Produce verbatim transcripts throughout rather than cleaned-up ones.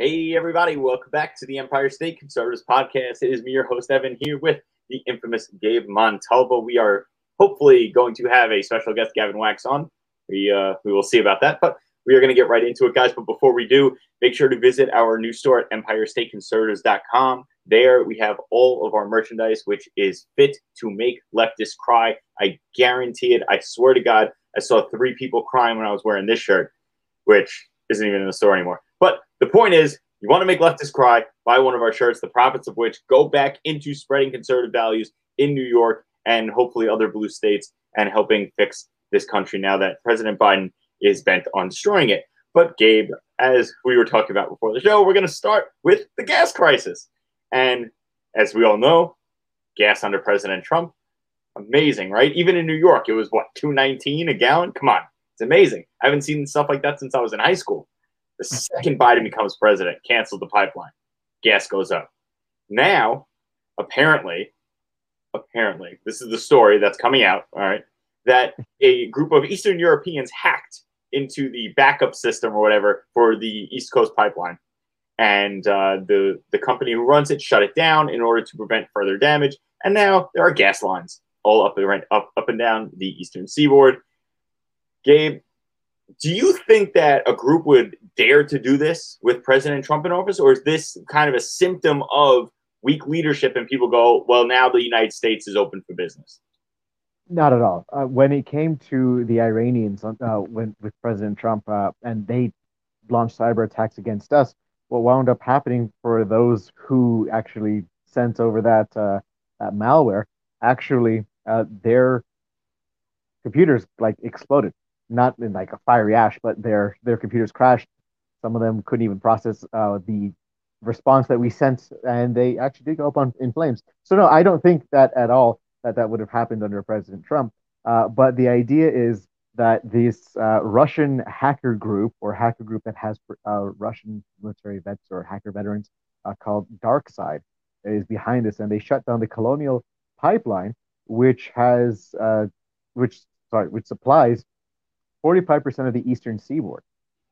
Hey, everybody. Welcome back to the Empire State Conservatives podcast. It is me, your host, Evan, here with the infamous Gabe Montalvo. We are hopefully going to have a special guest, Gavin Wax, on. We, uh, we will see about that, but we are going to get right into it, guys. But before we do, make sure to visit our new store at Empire State Conservatives dot com. There we have all of our merchandise, which is fit to make leftists cry. I guarantee it. I swear to God, I saw three people crying when I was wearing this shirt, which isn't even in the store anymore. But the point is, you want to make leftists cry, buy one of our shirts, the profits of which go back into spreading conservative values in New York and hopefully other blue states and helping fix this country now that President Biden is bent on destroying it. But Gabe, as we were talking about before the show, we're going to start with the gas crisis. And as we all know, gas under President Trump, amazing, right? Even in New York, it was, what, two nineteen a gallon? Come on. It's amazing. I haven't seen stuff like that since I was in high school. The second Biden becomes president, canceled the pipeline, gas goes up. Now, apparently, apparently, this is the story that's coming out, all right, that a group of Eastern Europeans hacked into the backup system or whatever for the East Coast pipeline. And uh, the, the company who runs it shut it down in order to prevent further damage. And now there are gas lines all up and, up, up and down the Eastern Seaboard. Gabe, do you think that a group would dare to do this with President Trump in office, or is this kind of a symptom of weak leadership and people go, well, now the United States is open for business? Not at all. Uh, when it came to the Iranians uh, when, with President Trump uh, and they launched cyber attacks against us, what wound up happening for those who actually sent over that, uh, that malware, actually uh, their computers like exploded. Not in like a fiery ash, but their their computers crashed. Some of them couldn't even process uh, the response that we sent, and they actually did go up on, in flames. So no, I don't think that at all that that would have happened under President Trump. Uh, but the idea is that this uh, Russian hacker group or hacker group that has uh, Russian military vets or hacker veterans uh, called DarkSide is behind this, and they shut down the Colonial Pipeline, which has uh, which sorry, which supplies forty-five percent of the Eastern Seaboard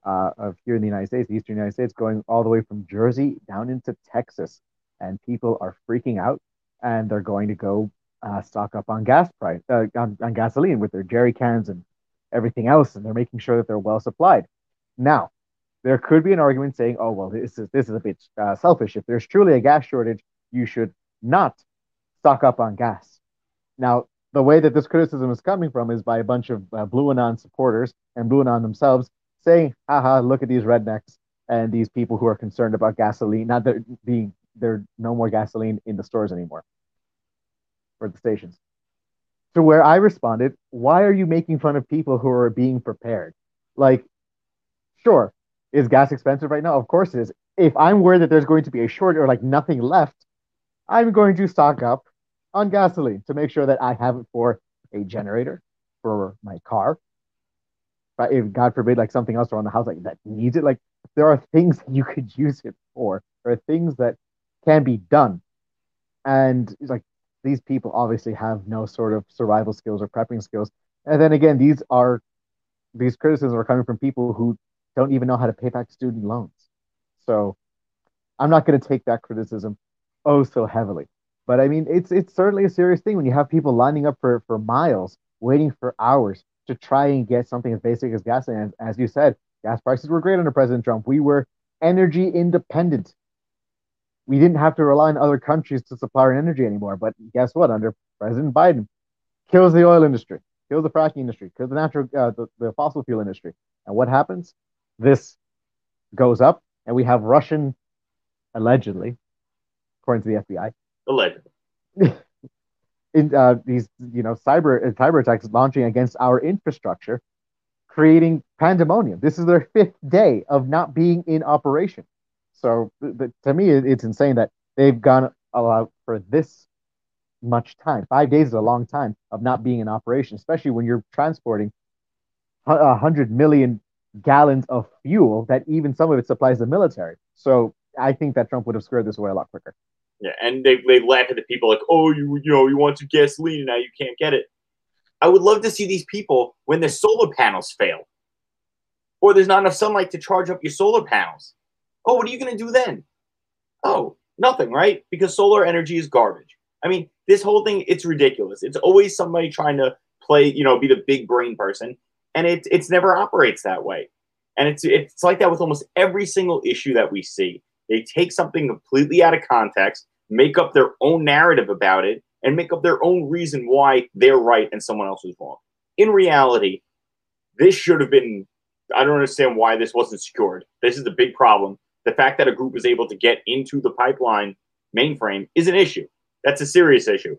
uh, of here in the United States, the Eastern United States, going all the way from Jersey down into Texas, and people are freaking out, and they're going to go uh, stock up on gas price, uh, on, on gasoline with their jerry cans and everything else, and they're making sure that they're well supplied. Now, there could be an argument saying, "Oh, well, this is this is a bit uh, selfish. If there's truly a gas shortage, you should not stock up on gas." Now, the way that this criticism is coming from is by a bunch of uh, Blue Anon supporters and Blue Anon themselves saying, haha, look at these rednecks and these people who are concerned about gasoline, not there being there no more gasoline in the stores anymore or the stations. To where I responded, why are you making fun of people who are being prepared? Like, sure, is gas expensive right now? Of course it is. If I'm worried that there's going to be a shortage or like nothing left, I'm going to stock up on gasoline to make sure that I have it for a generator, for my car. But if God forbid, like something else around the house like that needs it, like there are things that you could use it for. There are things that can be done. And like these people obviously have no sort of survival skills or prepping skills. And then again, these are these criticisms are coming from people who don't even know how to pay back student loans. So I'm not going to take that criticism oh so heavily. But I mean, it's it's certainly a serious thing when you have people lining up for, for miles, waiting for hours to try and get something as basic as gasoline. As you said, gas prices were great under President Trump. We were energy independent. We didn't have to rely on other countries to supply our energy anymore. But guess what? Under President Biden, kills the oil industry, kills the fracking industry, kills the natural uh, the, the fossil fuel industry. And what happens? This goes up, and we have Russian, allegedly, according to the F B I. Allegedly, in uh, these you know cyber uh, cyber attacks launching against our infrastructure, creating pandemonium. This is their fifth day of not being in operation. So but to me, it, it's insane that they've gone allowed for this much time. Five days is a long time of not being in operation, especially when you're transporting a hundred million gallons of fuel that even some of it supplies the military. So I think that Trump would have squared this away a lot quicker. Yeah, and they they laugh at the people like, oh, you you know, you want to gasoline and now you can't get it. I would love to see these people when their solar panels fail, or there's not enough sunlight to charge up your solar panels. Oh, what are you going to do then? Oh, nothing, right? Because solar energy is garbage. I mean, this whole thing, it's ridiculous. It's always somebody trying to play, you know, be the big brain person. And it, it's never operates that way. And it's, it's like that with almost every single issue that we see. They take something completely out of context, make up their own narrative about it, and make up their own reason why they're right and someone else is wrong. In reality, this should have been, I don't understand why this wasn't secured. This is the big problem. The fact that a group is able to get into the pipeline mainframe is an issue. That's a serious issue.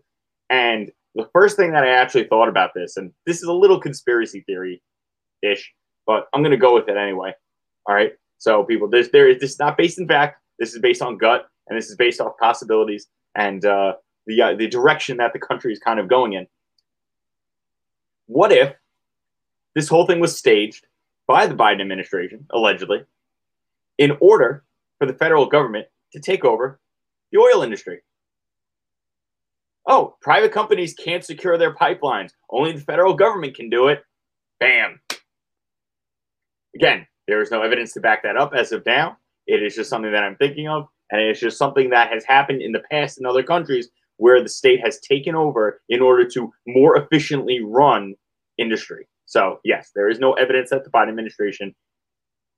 And the first thing that I actually thought about this, and this is a little conspiracy theory-ish, but I'm going to go with it anyway. All right. So people, this, there is, this is not based in fact. This is based on gut, and this is based off possibilities and uh, the uh, the direction that the country is kind of going in. What if this whole thing was staged by the Biden administration, allegedly, in order for the federal government to take over the oil industry? Oh, private companies can't secure their pipelines. Only the federal government can do it. Bam. Again, there is no evidence to back that up as of now. It is just something that I'm thinking of, and it's just something that has happened in the past in other countries where the state has taken over in order to more efficiently run industry. So, yes, there is no evidence that the Biden administration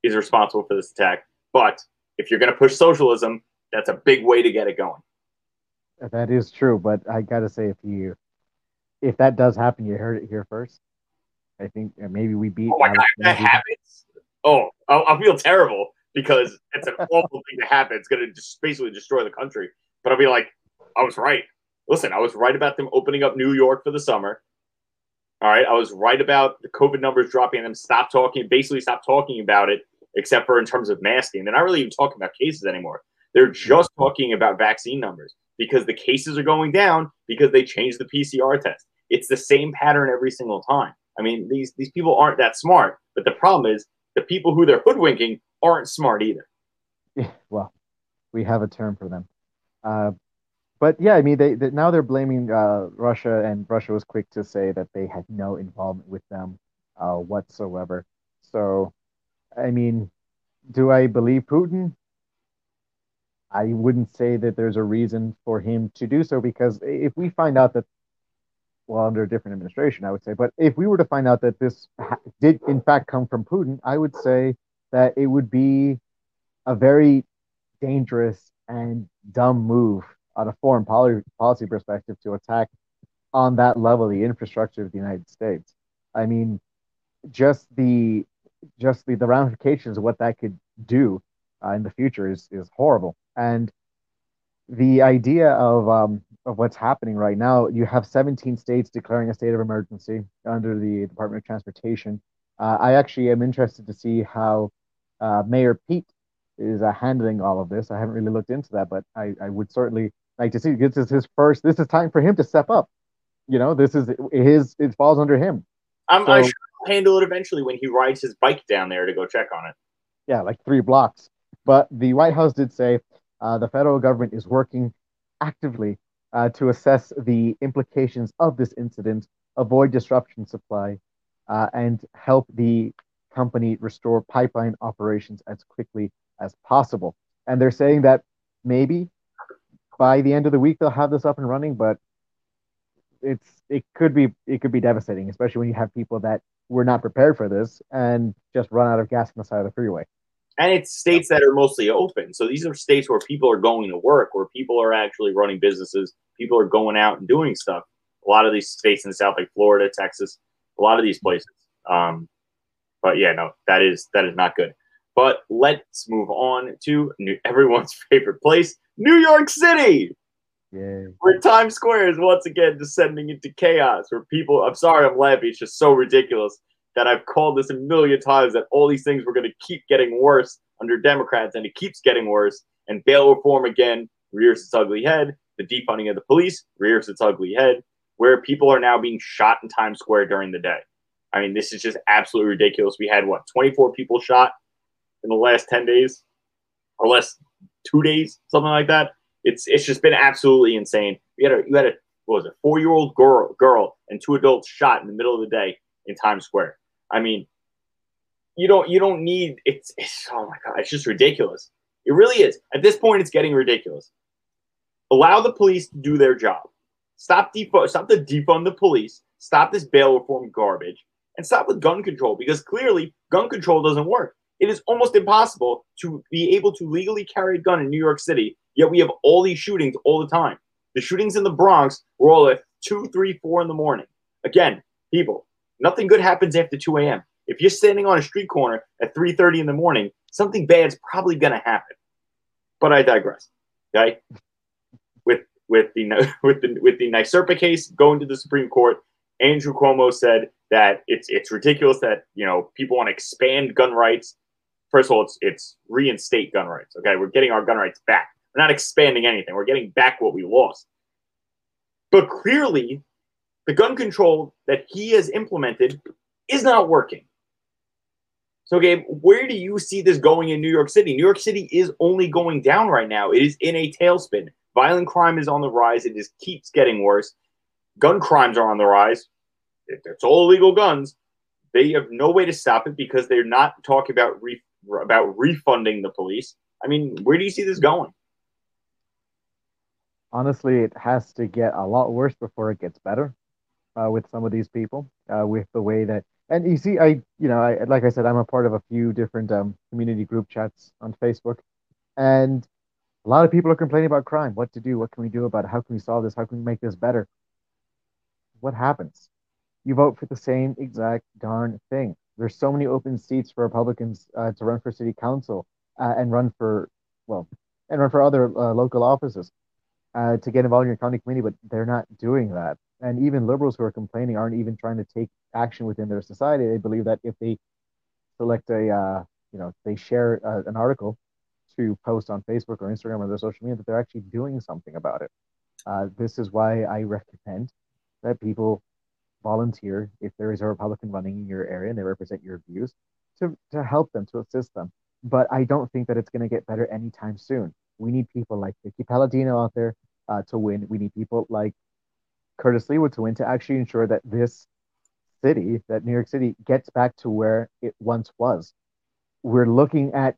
is responsible for this attack. But if you're going to push socialism, that's a big way to get it going. That is true, but I got to say, if you, if that does happen, you heard it here first. I think maybe we beat... Oh, my God, if that happens... Oh, I'll, I'll feel terrible because it's an awful thing to happen. It's going to just basically destroy the country. But I'll be like, I was right. Listen, I was right about them opening up New York for the summer. All right. I was right about the COVID numbers dropping and them stop talking, basically stop talking about it, except for in terms of masking. They're not really even talking about cases anymore. They're just talking about vaccine numbers because the cases are going down because they changed the P C R test. It's the same pattern every single time. I mean, these, these people aren't that smart, but the problem is, the people who they're hoodwinking aren't smart either. Yeah, well, we have a term for them. Uh, but yeah, I mean, they, they now they're blaming uh, Russia, and Russia was quick to say that they had no involvement with them uh, whatsoever. So, I mean, do I believe Putin? I wouldn't say that there's a reason for him to do so, because if we find out that, well, under a different administration, I would say. But if we were to find out that this ha- did, in fact, come from Putin, I would say that it would be a very dangerous and dumb move on a foreign poly- policy perspective to attack on that level the infrastructure of the United States. I mean, just the just the, the ramifications of what that could do uh, in the future is is horrible. And the idea of um, of what's happening right now, you have seventeen states declaring a state of emergency under the Department of Transportation. Uh, I actually am interested to see how uh, Mayor Pete is uh, handling all of this. I haven't really looked into that, but I, I would certainly like to see. This is his first. This is time for him to step up. You know, this is his. It falls under him. I'm so, I sure he'll handle it eventually when he rides his bike down there to go check on it. Yeah, like three blocks. But the White House did say. Uh, the federal government is working actively uh, to assess the implications of this incident, avoid disruption supply, uh, and help the company restore pipeline operations as quickly as possible. And they're saying that maybe by the end of the week they'll have this up and running, but it's it could be it could be devastating, especially when you have people that were not prepared for this and just run out of gas on the side of the freeway. And it's states that are mostly open. So these are states where people are going to work, where people are actually running businesses. People are going out and doing stuff. A lot of these states in the South, like Florida, Texas, a lot of these places. Um, but yeah, no, that is that is not good. But let's move on to new, everyone's favorite place, New York City. Yay. Where Times Square is once again descending into chaos. Where people, I'm sorry, I'm laughing. It's just so ridiculous. That I've called this a million times, that all these things were going to keep getting worse under Democrats, and it keeps getting worse. And bail reform, again, rears its ugly head. The defunding of the police rears its ugly head, where people are now being shot in Times Square during the day. I mean, this is just absolutely ridiculous. We had, what, twenty-four people shot in the last ten days, or less two days, something like that. It's it's just been absolutely insane. You had a, you had a what was it, four-year-old girl, girl and two adults shot in the middle of the day in Times Square. I mean, you don't you don't need it's, it's oh my God, it's just ridiculous. It really is. At this point, it's getting ridiculous. Allow the police to do their job. Stop defund, stop the defund the police. Stop this bail reform garbage. And stop with gun control, because clearly gun control doesn't work. It is almost impossible to be able to legally carry a gun in New York City, yet we have all these shootings all the time. The shootings in the Bronx were all at two, three, four in the morning. Again, people, nothing good happens after two a.m. If you're standing on a street corner at three thirty in the morning, something bad's probably going to happen. But I digress. Okay? With with the with the with the NYSERPA case going to the Supreme Court, Andrew Cuomo said that it's it's ridiculous that, you know, people want to expand gun rights. First of all, it's it's reinstate gun rights. Okay, we're getting our gun rights back. We're not expanding anything. We're getting back what we lost. But clearly, the gun control that he has implemented is not working. So, Gabe, where do you see this going in New York City? New York City is only going down right now. It is in a tailspin. Violent crime is on the rise. It just keeps getting worse. Gun crimes are on the rise. It's all illegal guns. They have no way to stop it because they're not talking about re- about refunding the police. I mean, where do you see this going? Honestly, it has to get a lot worse before it gets better uh, with some of these people, uh, with the way that, and you see, I, you know, I, like I said, I'm a part of a few different um, community group chats on Facebook, and a lot of people are complaining about crime, what to do, what can we do about it, how can we solve this, how can we make this better? What happens? You vote for the same exact darn thing. There's so many open seats for Republicans uh, to run for city council uh, and run for, well, and run for other uh, local offices. Uh, to get involved in your county committee, but they're not doing that. And even liberals who are complaining aren't even trying to take action within their society. They believe that if they select a, uh, you know, they share uh, an article to post on Facebook or Instagram or their social media, that they're actually doing something about it. Uh, this is why I recommend that people volunteer if there is a Republican running in your area and they represent your views, to, to help them, to assist them. But I don't think that it's going to get better anytime soon. We need people like Vicky Palladino out there uh, to win. We need people like Curtis Lee to win, to actually ensure that this city, that New York City, gets back to where it once was. We're looking at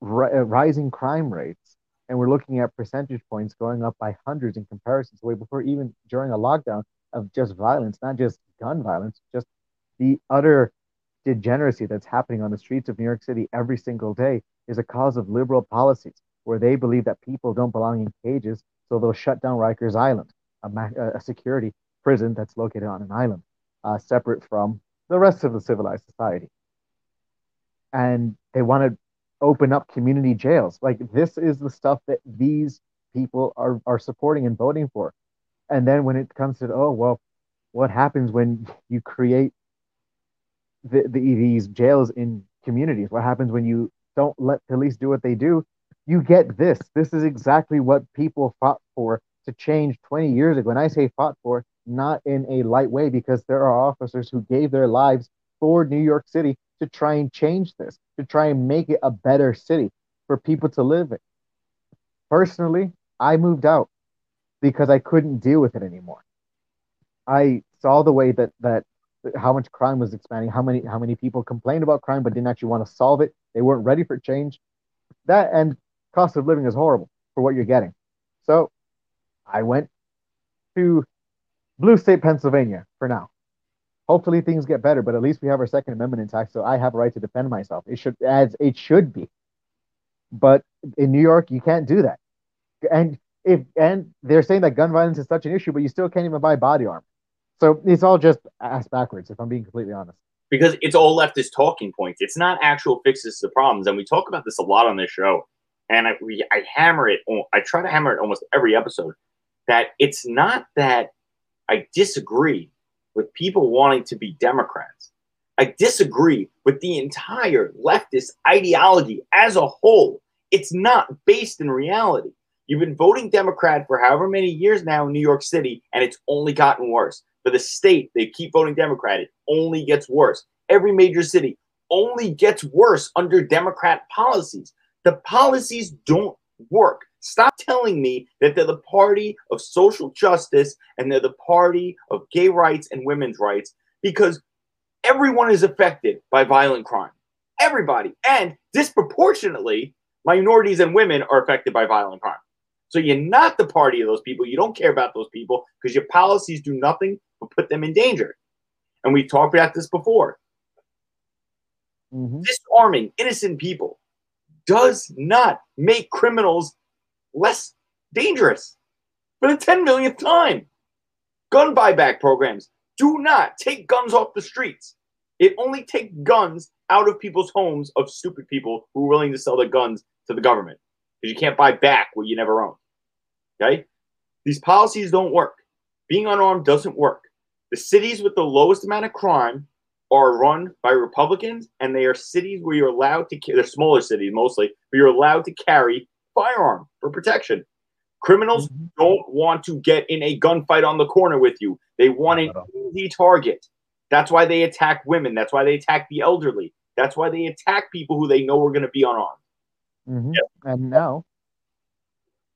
ri- rising crime rates, and we're looking at percentage points going up by hundreds in comparison to way before, even during a lockdown, of just violence, not just gun violence, just the utter degeneracy that's happening on the streets of New York City every single day is a cause of liberal policies, where they believe that people don't belong in cages, so they'll shut down Rikers Island, a, ma- a security prison that's located on an island, uh, separate from the rest of the civilized society. And they want to open up community jails. Like, this is the stuff that these people are, are supporting and voting for. And then when it comes to, oh, well, what happens when you create the, the, these jails in communities? What happens when you don't let police do what they do? You get this. This is exactly what people fought for to change twenty years ago. And I say fought for, not in a light way, because there are officers who gave their lives for New York City to try and change this, to try and make it a better city for people to live in. Personally, I moved out because I couldn't deal with it anymore. I saw the way that, that how much crime was expanding, how many, how many people complained about crime but didn't actually want to solve it. They weren't ready for change. That, and cost of living is horrible for what you're getting. So I went to blue state Pennsylvania for now. Hopefully things get better, but at least we have our Second Amendment intact, so I have a right to defend myself. It should, as it should be. But in New York, you can't do that. And if and they're saying that gun violence is such an issue, but you still can't even buy body armor. So it's all just ass backwards, if I'm being completely honest. Because it's all leftist talking points. It's not actual fixes to problems. And we talk about this a lot on this show. And I, we, I hammer it, I try to hammer it almost every episode, that it's not that I disagree with people wanting to be Democrats. I disagree with the entire leftist ideology as a whole. It's not based in reality. You've been voting Democrat for however many years now in New York City, and it's only gotten worse. For the state, they keep voting Democrat. It only gets worse. Every major city only gets worse under Democrat policies. The policies don't work. Stop telling me that they're the party of social justice and they're the party of gay rights and women's rights, because everyone is affected by violent crime. Everybody. And disproportionately, minorities and women are affected by violent crime. So you're not the party of those people. You don't care about those people because your policies do nothing but put them in danger. And we talked about this before. Mm-hmm. Disarming innocent people does not make criminals less dangerous. For the ten millionth time, gun buyback programs do not take guns off the streets. It only takes guns out of people's homes of stupid people who are willing to sell their guns to the government. Because you can't buy back what you never owned. Okay? These policies don't work. Being unarmed doesn't work. The cities with the lowest amount of crime are run by Republicans, and they are cities where you're allowed to, they're smaller cities mostly, where you're allowed to carry firearm for protection. Criminals mm-hmm. don't want to get in a gunfight on the corner with you. They want an easy target. That's why they attack women. That's why they attack the elderly. That's why they attack people who they know are going to be unarmed. Mm-hmm. Yeah. And now,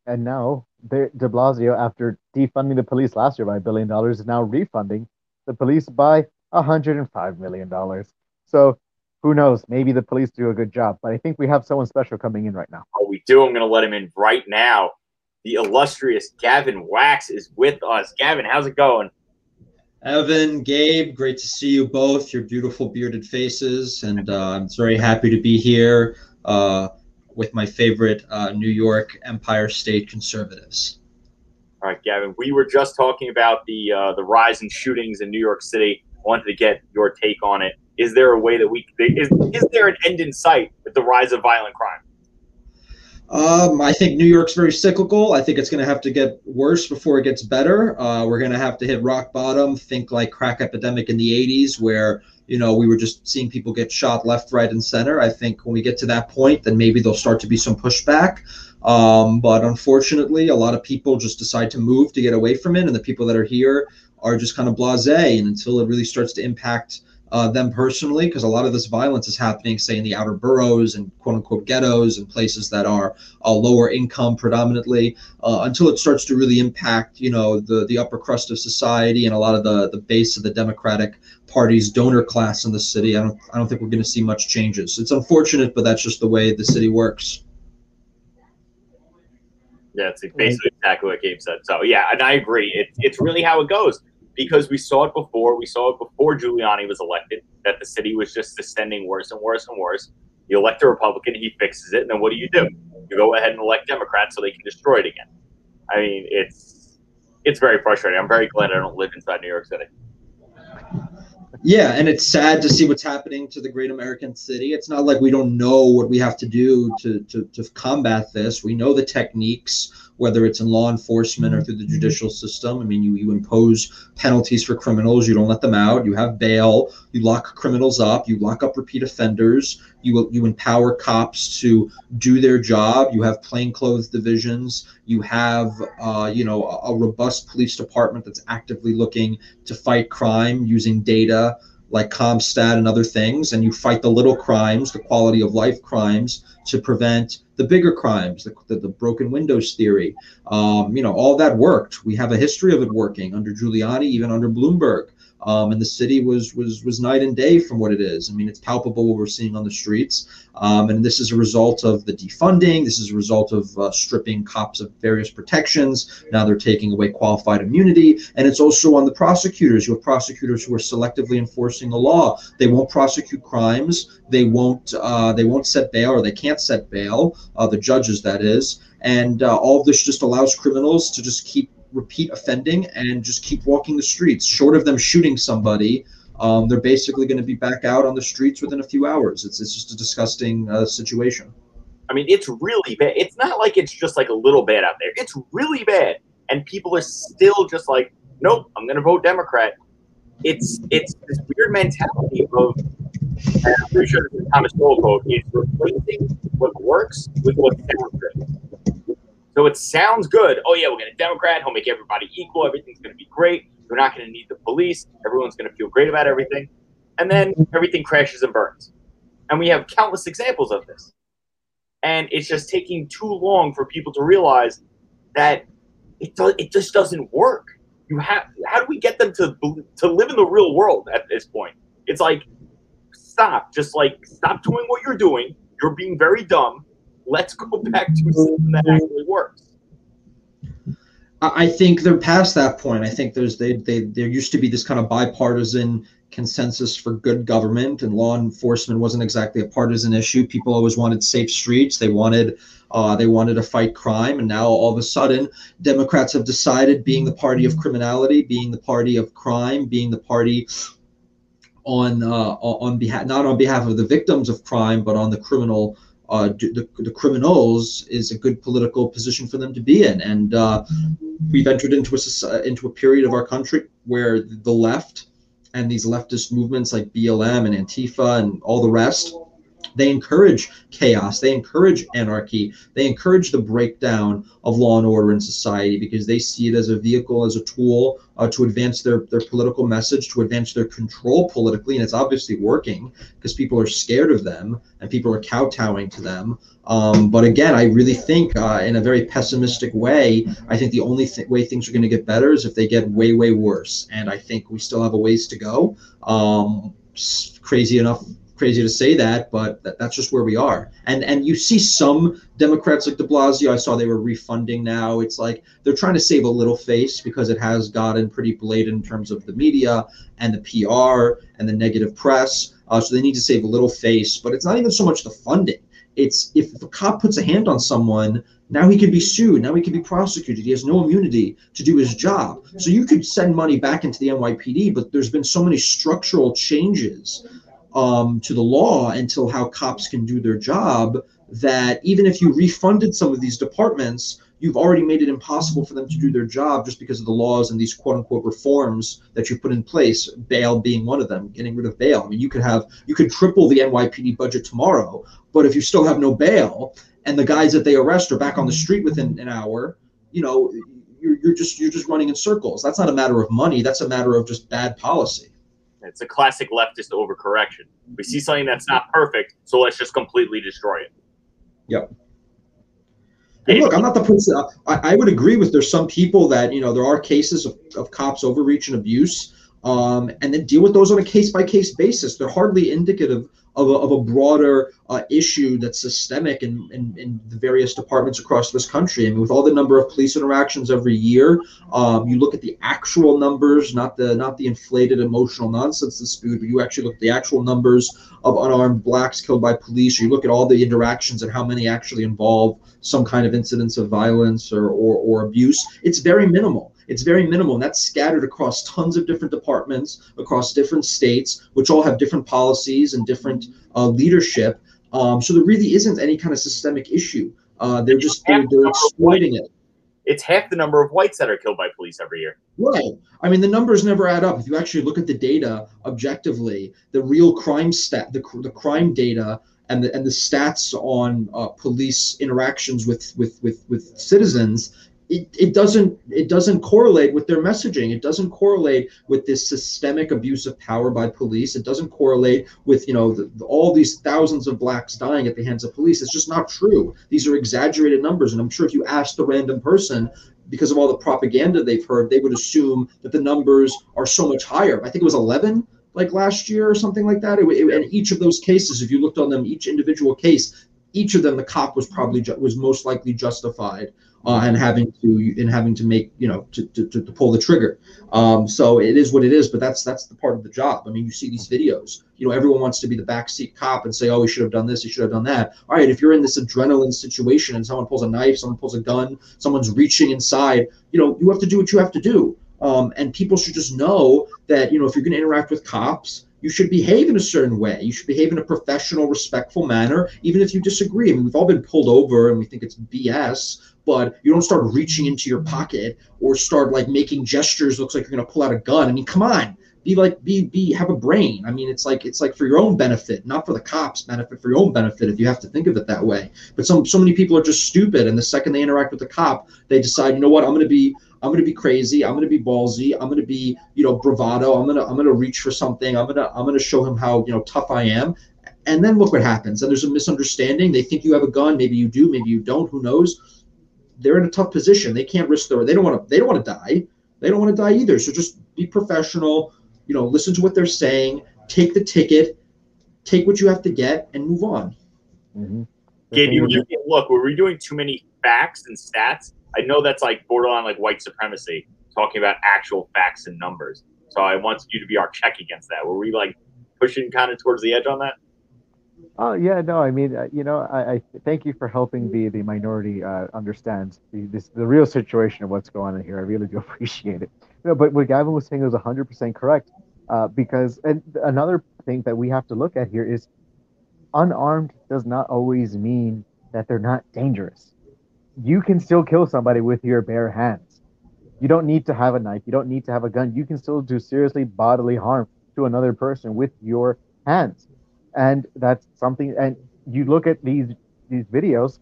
and now, de Blasio, after defunding the police last year by a billion dollars, is now refunding the police by one hundred five million dollars. So who knows? Maybe the police do a good job. But I think we have someone special coming in right now. Oh, we do. I'm going to let him in right now. The illustrious Gavin Wax is with us. Gavin, how's it going? Evan, Gabe, great to see you both, your beautiful bearded faces. And uh, I'm very happy to be here uh, with my favorite uh, New York Empire State conservatives. All right, Gavin, we were just talking about the, uh, the rise in shootings in New York City. I wanted to get your take on it. Is there a way that we, is, is there an end in sight with the rise of violent crime? Um, I think New York's very cyclical. I think it's going to have to get worse before it gets better. Uh, we're going to have to hit rock bottom, think like crack epidemic in the eighties where, you know, we were just seeing people get shot left, right, and center. I think when we get to that point, then maybe there'll start to be some pushback. Um, but unfortunately, a lot of people just decide to move to get away from it. And the people that are here are just kind of blasé. And until it really starts to impact Uh, them personally, because a lot of this violence is happening, say, in the outer boroughs and quote-unquote ghettos and places that are uh, lower income predominantly, uh, until it starts to really impact, you know, the, the upper crust of society and a lot of the, the base of the Democratic Party's donor class in the city. I don't, I don't think we're going to see much changes. It's unfortunate, but that's just the way the city works. Yeah, it's basically exactly what Gabe said. So, yeah, and I agree. It, it's really how it goes. Because we saw it before, we saw it before Giuliani was elected, that the city was just descending worse and worse and worse. You elect a Republican, he fixes it, and then what do you do? You go ahead and elect Democrats so they can destroy it again. I mean, it's it's very frustrating. I'm very glad I don't live inside New York City. Yeah, and it's sad to see what's happening to the great American city. It's not like we don't know what we have to do to, to, to combat this. We know the techniques, whether it's in law enforcement or through the judicial system. I mean, you, you impose penalties for criminals. You don't let them out. You have bail. You lock criminals up. You lock up repeat offenders. You, you empower cops to do their job. You have plainclothes divisions. You have, uh, you know, a, a robust police department that's actively looking to fight crime using data like Comstat and other things. And you fight the little crimes, the quality of life crimes, to prevent the bigger crimes, the, the, the broken windows theory. Um, you know, all that worked. We have a history of it working under Giuliani, even under Bloomberg. Um, and the city was, was, was night and day from what it is. I mean, it's palpable what we're seeing on the streets. Um, and this is a result of the defunding. This is a result of uh, stripping cops of various protections. Now they're taking away qualified immunity. And it's also on the prosecutors. You have prosecutors who are selectively enforcing the law. They won't prosecute crimes. They won't, uh, they won't set bail, or they can't set bail, uh, the judges, that is. And uh, all of this just allows criminals to just keep repeat offending and just keep walking the streets. Short of them shooting somebody, um, they're basically going to be back out on the streets within a few hours. It's, it's just a disgusting uh, situation. I mean, it's really bad. It's not like it's just like a little bad out there. It's really bad. And people are still just like, nope, I'm going to vote Democrat. It's it's this weird mentality of, and I'm pretty sure this is Thomas Sowell quote, it's replacing what works with what sounds good. So it sounds good. Oh, yeah, we're going to Democrat. He'll make everybody equal. Everything's going to be great. We're not going to need the police. Everyone's going to feel great about everything. And then everything crashes and burns. And we have countless examples of this. And it's just taking too long for people to realize that it, do it just doesn't work. You have, how do we get them to, to live in the real world at this point? It's like, stop. Just like, stop doing what you're doing. You're being very dumb. let's go back to a system that actually works. I think they're past that point. I think there's they, they there used to be this kind of bipartisan consensus for good government, and law enforcement wasn't exactly a partisan issue. People always wanted safe streets. They wanted uh, they wanted to fight crime. And now all of a sudden, Democrats have decided, being the party of criminality, being the party of crime, being the party on uh, on behalf not on behalf of the victims of crime, but on the criminal. Uh, the, the criminals is a good political position for them to be in, and uh, we've entered into a into a period of our country where the left and these leftist movements like B L M and Antifa and all the rest, they encourage chaos, they encourage anarchy, they encourage the breakdown of law and order in society, because they see it as a vehicle, as a tool uh, to advance their, their political message, to advance their control politically. And it's obviously working, because people are scared of them and people are kowtowing to them. Um, but again, I really think uh, in a very pessimistic way, I think the only th way things are going to get better is if they get way, way worse. And I think we still have a ways to go. Um, crazy enough. Crazy to say that, but that, that's just where we are. And and you see some Democrats like de Blasio, I saw they were refunding now. It's like they're trying to save a little face, because it has gotten pretty blatant in terms of the media and the P R and the negative press. Uh, so they need to save a little face, but it's not even so much the funding. It's if a cop puts a hand on someone, now he could be sued. Now he could be prosecuted. He has no immunity to do his job. So you could send money back into the N Y P D, but there's been so many structural changes Um, to the law until how cops can do their job, that even if you refunded some of these departments, you've already made it impossible for them to do their job, just because of the laws and these quote unquote reforms that you put in place, bail being one of them, getting rid of bail. I mean, you could have, you could triple the N Y P D budget tomorrow, but if you still have no bail and the guys that they arrest are back on the street within an hour, you know, you're, you're just, you're just running in circles. That's not a matter of money. That's a matter of just bad policy. It's a classic leftist overcorrection. We see something that's not perfect, so let's just completely destroy it. Yep. And look, I'm not the person. I, I would agree with there's some people that, you know, there are cases of, of cops overreach and abuse, um, and then deal with those on a case-by-case basis. They're hardly indicative of a, of a broader uh, issue that's systemic in, in, in the various departments across this country. I mean, with all the number of police interactions every year, um, you look at the actual numbers, not the not the inflated emotional nonsense that's spewed, but you actually look at the actual numbers of unarmed blacks killed by police. You look at all the interactions and how many actually involve some kind of incidents of violence or, or, or abuse. It's very minimal. It's very minimal, and that's scattered across tons of different departments, across different states, which all have different policies and different uh, leadership. Um, so there really isn't any kind of systemic issue. Uh, they're it's just they're, they're exploiting it. It's half the number of whites that are killed by police every year. Right. I mean, the numbers never add up. If you actually look at the data objectively, the real crime stat, the, the crime data, and the and the stats on uh, police interactions with with with with citizens. It, it doesn't it doesn't correlate with their messaging. It doesn't correlate with this systemic abuse of power by police. It doesn't correlate with, you know, the, the, all these thousands of blacks dying at the hands of police. It's just not true. These are exaggerated numbers. And I'm sure if you asked a random person, because of all the propaganda they've heard, they would assume that the numbers are so much higher. I think it was eleven. Like last year or something like that. It, it, and each of those cases, if you looked on them, each individual case, each of them, the cop was probably ju was most likely justified uh, in having to in having to make you know to to, to, to pull the trigger. Um, so it is what it is, but that's that's the part of the job. I mean, you see these videos. You know, everyone wants to be the backseat cop and say, oh, we should have done this, you should have done that. All right, if you're in this adrenaline situation and someone pulls a knife, someone pulls a gun, someone's reaching inside, you know, you have to do what you have to do. Um, and people should just know that you know if you're going to interact with cops, you should behave in a certain way. You should behave in a professional, respectful manner, even if you disagree. I mean, we've all been pulled over and we think it's B S, but you don't start reaching into your pocket or start like making gestures. Looks like you're going to pull out a gun. I mean, come on, be like, be, be, have a brain. I mean, it's like, it's like for your own benefit, not for the cops' benefit, for your own benefit, if you have to think of it that way. But some, so many people are just stupid. And the second they interact with the cop, they decide, you know what, I'm going to be, I'm going to be crazy. I'm going to be ballsy. I'm going to be, you know, bravado. I'm going to, I'm going to reach for something. I'm going to, I'm going to show him how, you know, tough I am. And then look what happens. And there's a misunderstanding. They think you have a gun. Maybe you do, maybe you don't, who knows? They're in a tough position. They can't risk their, they don't want to, they don't want to die. They don't want to die either. So just be professional, you know, listen to what they're saying, take the ticket, take what you have to get and move on. Mm-hmm. Gabe, you were just saying, look, were we doing too many facts and stats? I know that's like borderline like white supremacy, talking about actual facts and numbers. So I want you to be our check against that. Were we like pushing kind of towards the edge on that? Oh, yeah, no, I mean, uh, you know, I, I thank you for helping the, the minority uh, understand the, this, the real situation of what's going on here. I really do appreciate it. You know, but what Gavin was saying was one hundred percent correct, uh, because and another thing that we have to look at here is unarmed does not always mean that they're not dangerous. You can still kill somebody with your bare hands. You don't need to have a knife. You don't need to have a gun. You can still do seriously bodily harm to another person with your hands. And that's something, and you look at these these videos,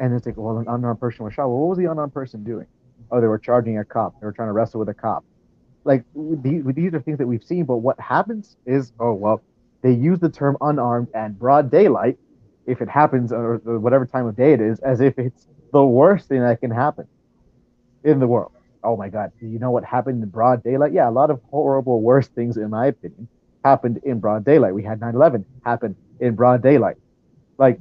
and it's like, well, an unarmed person was shot. Well, what was the unarmed person doing? Oh, they were charging a cop. They were trying to wrestle with a cop. Like, these, these are things that we've seen, but what happens is, oh, well, they use the term unarmed and broad daylight, if it happens, or whatever time of day it is, as if it's the worst thing that can happen in the world. Oh, my God, do you know what happened in broad daylight? Yeah, a lot of horrible, worse things, in my opinion, happened in broad daylight. We had nine eleven happen in broad daylight. Like,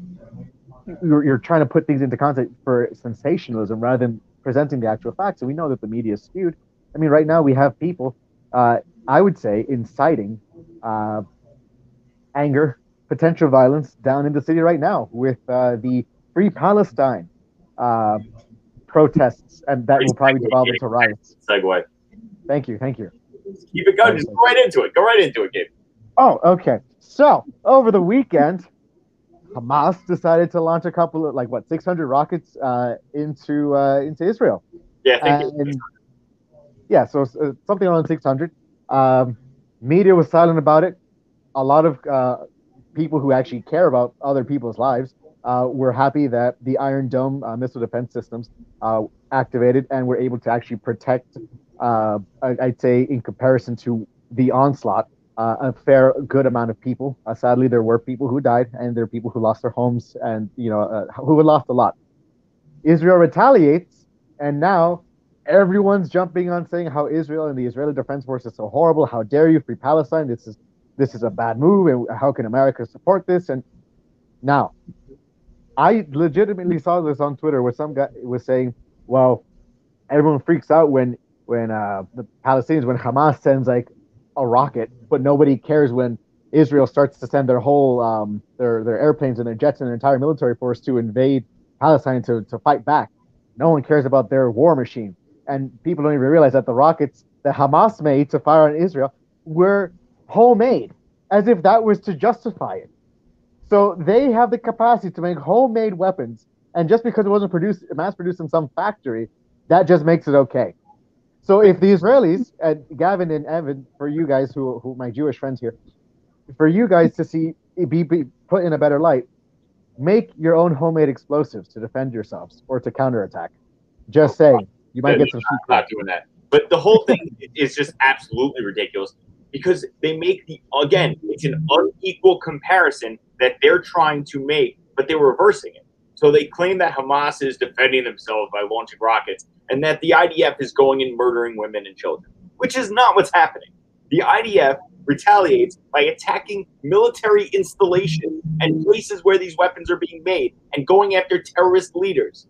you're, you're trying to put things into context for sensationalism rather than presenting the actual facts. And we know that the media is skewed. I mean, right now we have people, uh, I would say, inciting uh, anger, potential violence down in the city right now with uh, the Free Palestine uh, protests, and that Great will probably segue, devolve into riots. Segue. Thank you, thank you. Keep it going. Just go right into it. Go right into it, Gabe. Oh, okay. So over the weekend, Hamas decided to launch a couple of, like, what, six hundred rockets uh, into uh, into Israel. Yeah, I think and, yeah. So uh, something around six hundred. Um, media was silent about it. A lot of uh, people who actually care about other people's lives uh, were happy that the Iron Dome uh, missile defense systems uh, activated and were able to actually protect. Uh, I'd say, in comparison to the onslaught, uh, a fair good amount of people. Uh, sadly, there were people who died, and there are people who lost their homes, and you know, uh, who lost a lot. Israel retaliates, and now everyone's jumping on saying how Israel and the Israeli Defense Force is so horrible. How dare you, Free Palestine? This is this is a bad move, and how can America support this? And now, I legitimately saw this on Twitter, where some guy was saying, "Well, everyone freaks out when." when uh, the Palestinians, when Hamas sends like a rocket, but nobody cares when Israel starts to send their whole, um, their their airplanes and their jets and their entire military force to invade Palestine to, to fight back. No one cares about their war machine. And people don't even realize that the rockets that Hamas made to fire on Israel were homemade, as if that was to justify it. So they have the capacity to make homemade weapons, and just because it wasn't produced, mass-produced in some factory, that just makes it okay. So if the Israelis, and Gavin and Evan, for you guys who who my Jewish friends here, for you guys to see be, be put in a better light, make your own homemade explosives to defend yourselves or to counterattack. Just saying, you might yeah, get some. I'm not doing that, but the whole thing is just absolutely ridiculous because they make the again, it's an unequal comparison that they're trying to make, but they're reversing it. So they claim that Hamas is defending themselves by launching rockets, and that the I D F is going and murdering women and children, which is not what's happening. The I D F retaliates by attacking military installations and places where these weapons are being made and going after terrorist leaders.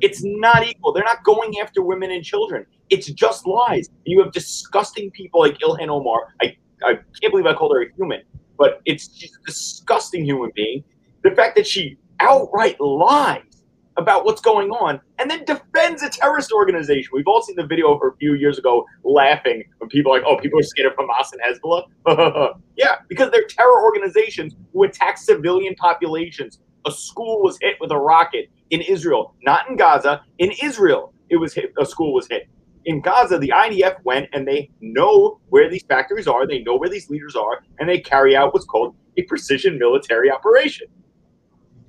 It's not equal. They're not going after women and children. It's just lies. You have disgusting people like Ilhan Omar. I, I can't believe I called her a human, but it's she's a disgusting human being. The fact that she outright lies about what's going on, and then defends a terrorist organization. We've all seen the video of her a few years ago laughing when people are like, oh, people are scared of Hamas and Hezbollah. Yeah, because they're terror organizations who attack civilian populations. A school was hit with a rocket in Israel, not in Gaza. In Israel, it was hit, a school was hit. In Gaza, the I D F went and they know where these factories are, they know where these leaders are, and they carry out what's called a precision military operation.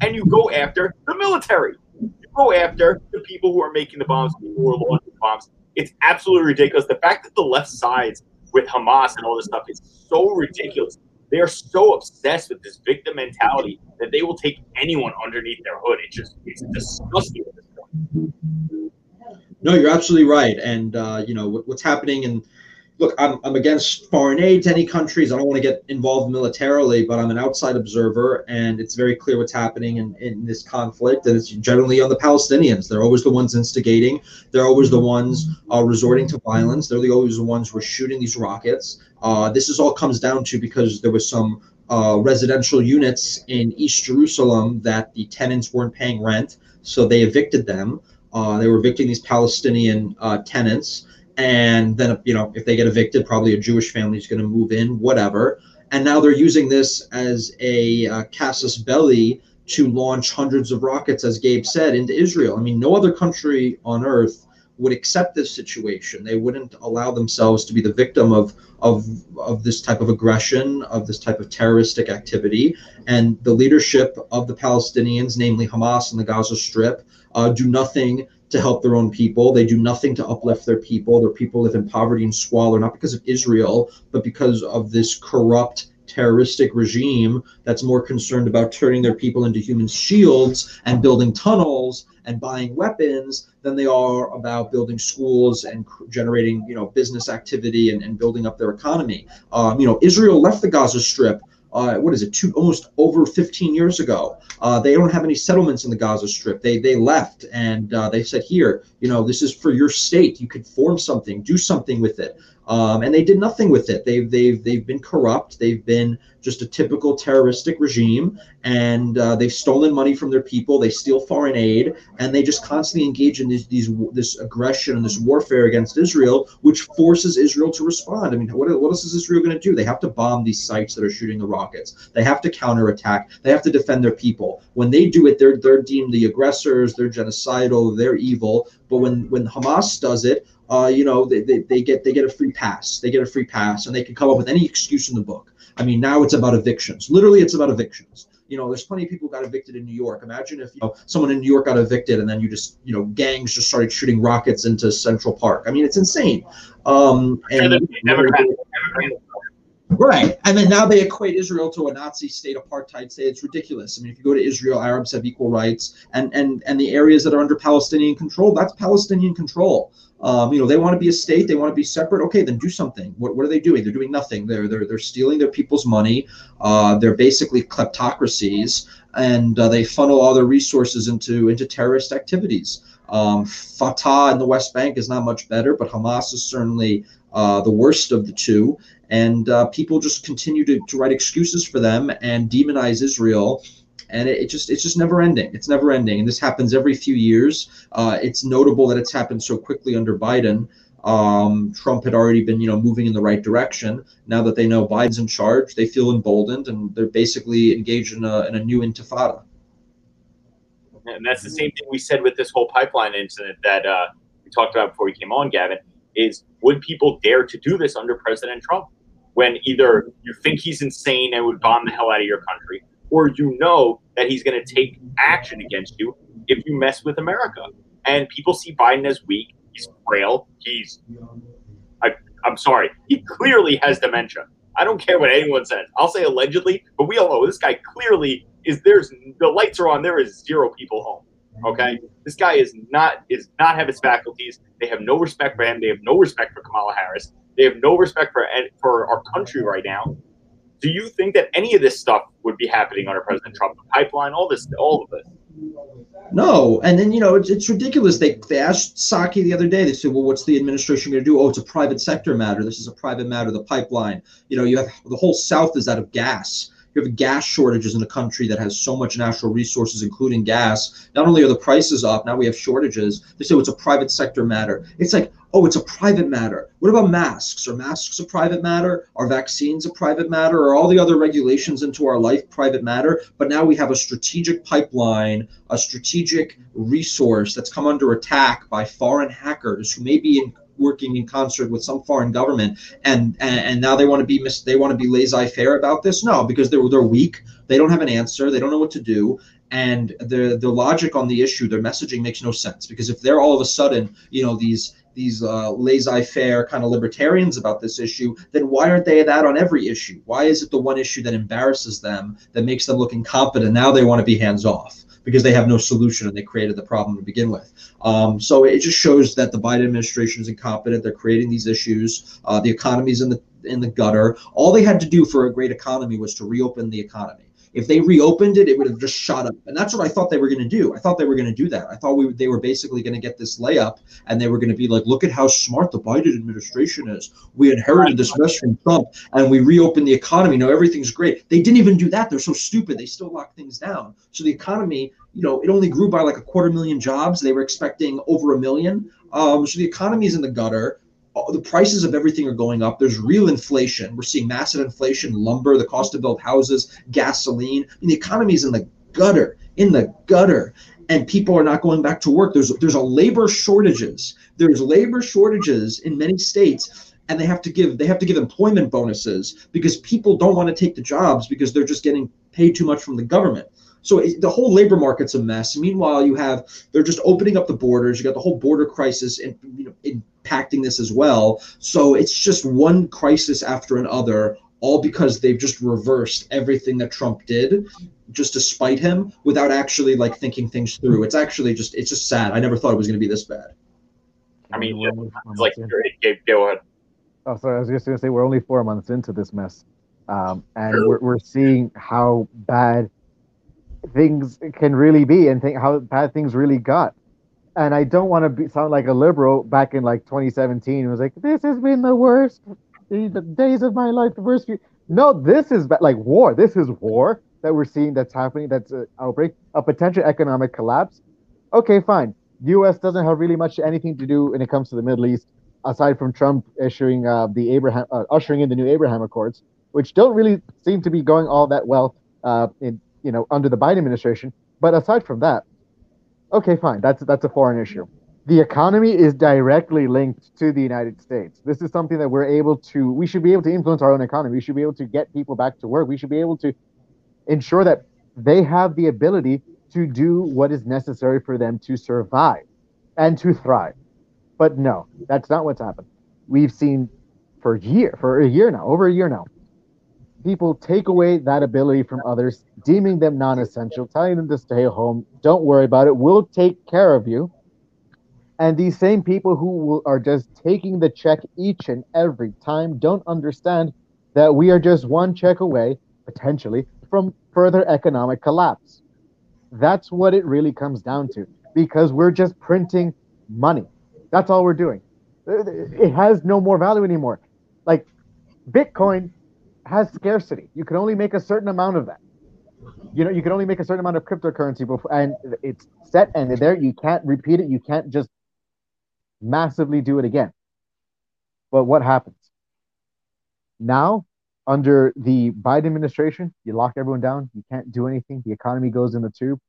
And you go after the military. Go after the people who are making the bombs, the people who are launching bombs. It's absolutely ridiculous. The fact that the left sides with Hamas and all this stuff is so ridiculous. They are so obsessed with this victim mentality that they will take anyone underneath their hood. It's just it's disgusting at this point. No, you're absolutely right. And uh, you know what, what's happening in look, I'm, I'm against foreign aid to any countries. I don't want to get involved militarily, but I'm an outside observer, and it's very clear what's happening in, in this conflict, and it's generally on the Palestinians. They're always the ones instigating. They're always the ones uh, resorting to violence. They're the, always the ones who are shooting these rockets. Uh, this is all comes down to because there was some uh, residential units in East Jerusalem that the tenants weren't paying rent, so they evicted them. Uh, they were evicting these Palestinian uh, tenants. And then, you know, if they get evicted, probably a Jewish family is going to move in, whatever. And now they're using this as a uh, casus belli to launch hundreds of rockets, as Gabe said, into Israel. I mean, no other country on earth would accept this situation. They wouldn't allow themselves to be the victim of of of this type of aggression, of this type of terroristic activity. And the leadership of the Palestinians, namely Hamas and the Gaza Strip, uh, do nothing to help their own people. They do nothing to uplift their people. Their people live in poverty and squalor, not because of Israel, but because of this corrupt terroristic regime that's more concerned about turning their people into human shields and building tunnels and buying weapons than they are about building schools and generating, you know, business activity and, and building up their economy. Um, you know, Israel left the Gaza Strip Uh, what is it, two, almost over fifteen years ago. Uh, they don't have any settlements in the Gaza Strip. They they left, and uh, they said, here, you know, this is for your state. You could form something, do something with it. Um, and they did nothing with it. They've, they've, they've been corrupt. They've been just a typical terroristic regime, and uh, they've stolen money from their people. They steal foreign aid, and they just constantly engage in these, these, this aggression and this warfare against Israel, which forces Israel to respond. I mean, what, what else is Israel going to do? They have to bomb these sites that are shooting the rockets. They have to counterattack. They have to defend their people. When they do it, they're, they're deemed the aggressors. They're genocidal. They're evil. But when, when Hamas does it, Uh, you know, they, they, they get they get a free pass. They get a free pass, and they can come up with any excuse in the book. I mean, now it's about evictions. Literally, it's about evictions. You know, there's plenty of people who got evicted in New York. Imagine if, you know, someone in New York got evicted, and then you just, you know, gangs just started shooting rockets into Central Park. I mean, it's insane. Um, and Democrat, Democrat. Right. And then now they equate Israel to a Nazi state, apartheid state. It's ridiculous. I mean, if you go to Israel, Arabs have equal rights. And, and, and the areas that are under Palestinian control, that's Palestinian control. Um, you know, they want to be a state. They want to be separate. Okay, then do something. What, what are they doing? They're doing nothing. They're they're they're stealing their people's money. Uh, they're basically kleptocracies, and uh, they funnel all their resources into into terrorist activities. Um, Fatah in the West Bank is not much better, but Hamas is certainly uh, the worst of the two. And uh, people just continue to to write excuses for them and demonize Israel. And it, it just it's just never ending. It's never ending. And this happens every few years. Uh, it's notable that it's happened so quickly under Biden. Um, Trump had already been, you know, moving in the right direction. Now that they know Biden's in charge, they feel emboldened, and they're basically engaged in a, in a new intifada. And that's the same thing we said with this whole pipeline incident that uh, we talked about before we came on, Gavin, is would people dare to do this under President Trump when either you think he's insane and would bomb the hell out of your country, or you know that he's going to take action against you if you mess with America? And people see Biden as weak. He's frail. He's, I, I'm sorry, he clearly has dementia. I don't care what anyone says. I'll say allegedly, but we all know this guy clearly is, there's, the lights are on, there is zero people home. Okay, this guy is not, is not have his faculties. They have no respect for him. They have no respect for Kamala Harris. They have no respect for for our country right now. Do you think that any of this stuff would be happening under President Trump? The pipeline, all this, all of this. No, and then, you know, it's, it's ridiculous. They they asked Psaki the other day. They said, "Well, what's the administration going to do?" Oh, it's a private sector matter. This is a private matter. The pipeline. You know, you have the whole South is out of gas. You have gas shortages in a country that has so much natural resources, including gas. Not only are the prices up, now we have shortages. They say, well, it's a private sector matter. It's like, oh, it's a private matter. What about masks? Are masks a private matter? Are vaccines a private matter? Are all the other regulations into our life private matter? But now we have a strategic pipeline, a strategic resource that's come under attack by foreign hackers who may be in working in concert with some foreign government, and and, and now they want to be mis they want to be laissez-faire about this? No, because they're they're weak. They don't have an answer. They don't know what to do, and the the logic on the issue, their messaging makes no sense. Because if they're all of a sudden, you know, these these uh, laissez-faire kind of libertarians about this issue, then why aren't they that on every issue? Why is it the one issue that embarrasses them, that makes them look incompetent? Now they want to be hands off. because they have no solution and they created the problem to begin with. Um, so it just shows that the Biden administration is incompetent. They're creating these issues. Uh, the economy's in the in the gutter. All they had to do for a great economy was to reopen the economy. If they reopened it, it would have just shot up. And that's what I thought they were going to do. I thought they were going to do that. I thought we they were basically going to get this layup, and they were going to be like, look at how smart the Biden administration is. We inherited this mess from Trump, and we reopened the economy. Now everything's great. They didn't even do that. They're so stupid. They still lock things down. So the economy, you know, it only grew by like a quarter million jobs. They were expecting over a million. Um, so the economy is in the gutter. The prices of everything are going up. There's real inflation. We're seeing massive inflation, lumber, the cost to build houses, gasoline. I mean, the economy is in the gutter, in the gutter. And people are not going back to work. There's there's a labor shortages. There's labor shortages in many states, and they have to give they have to give employment bonuses because people don't want to take the jobs because they're just getting paid too much from the government. So the whole labor market's a mess. Meanwhile, you have they're just opening up the borders. You got the whole border crisis and, you know, impacting this as well. So it's just one crisis after another, all because they've just reversed everything that Trump did just to spite him without actually like thinking things through. It's actually just it's just sad. I never thought it was going to be this bad. I mean, it's like go ahead. Oh, sorry. I was just going to say we're only four months into this mess, um, and sure. we're we're seeing how bad things can really be and think how bad things really got. And I don't want to be, sound like a liberal back in like twenty seventeen. It was like, this has been the worst the days of my life, the worst few. No, this is like war. This is war that we're seeing that's happening, that's an outbreak, a potential economic collapse. Okay, fine. U S doesn't have really much anything to do when it comes to the Middle East, aside from Trump issuing uh, the Abraham, uh, ushering in the new Abraham Accords, which don't really seem to be going all that well uh, in, you know, under the Biden administration. But aside from that, okay, fine. That's that's a foreign issue. The economy is directly linked to the United States. This is something that we're able to, we should be able to influence our own economy. We should be able to get people back to work. We should be able to ensure that they have the ability to do what is necessary for them to survive and to thrive. But no, that's not what's happened. We've seen for a year, for a year now, over a year now, people take away that ability from others, deeming them non-essential, telling them to stay home, don't worry about it, we'll take care of you. And these same people who will, are just taking the check each and every time don't understand that we are just one check away, potentially, from further economic collapse. That's what it really comes down to, because we're just printing money. That's all we're doing. It has no more value anymore. Like Bitcoin has scarcity. You can only make a certain amount of that. You know, you can only make a certain amount of cryptocurrency before, and it's set and there. You can't repeat it. You can't just massively do it again. But what happens? Now, under the Biden administration, you lock everyone down. You can't do anything. The economy goes in the tube.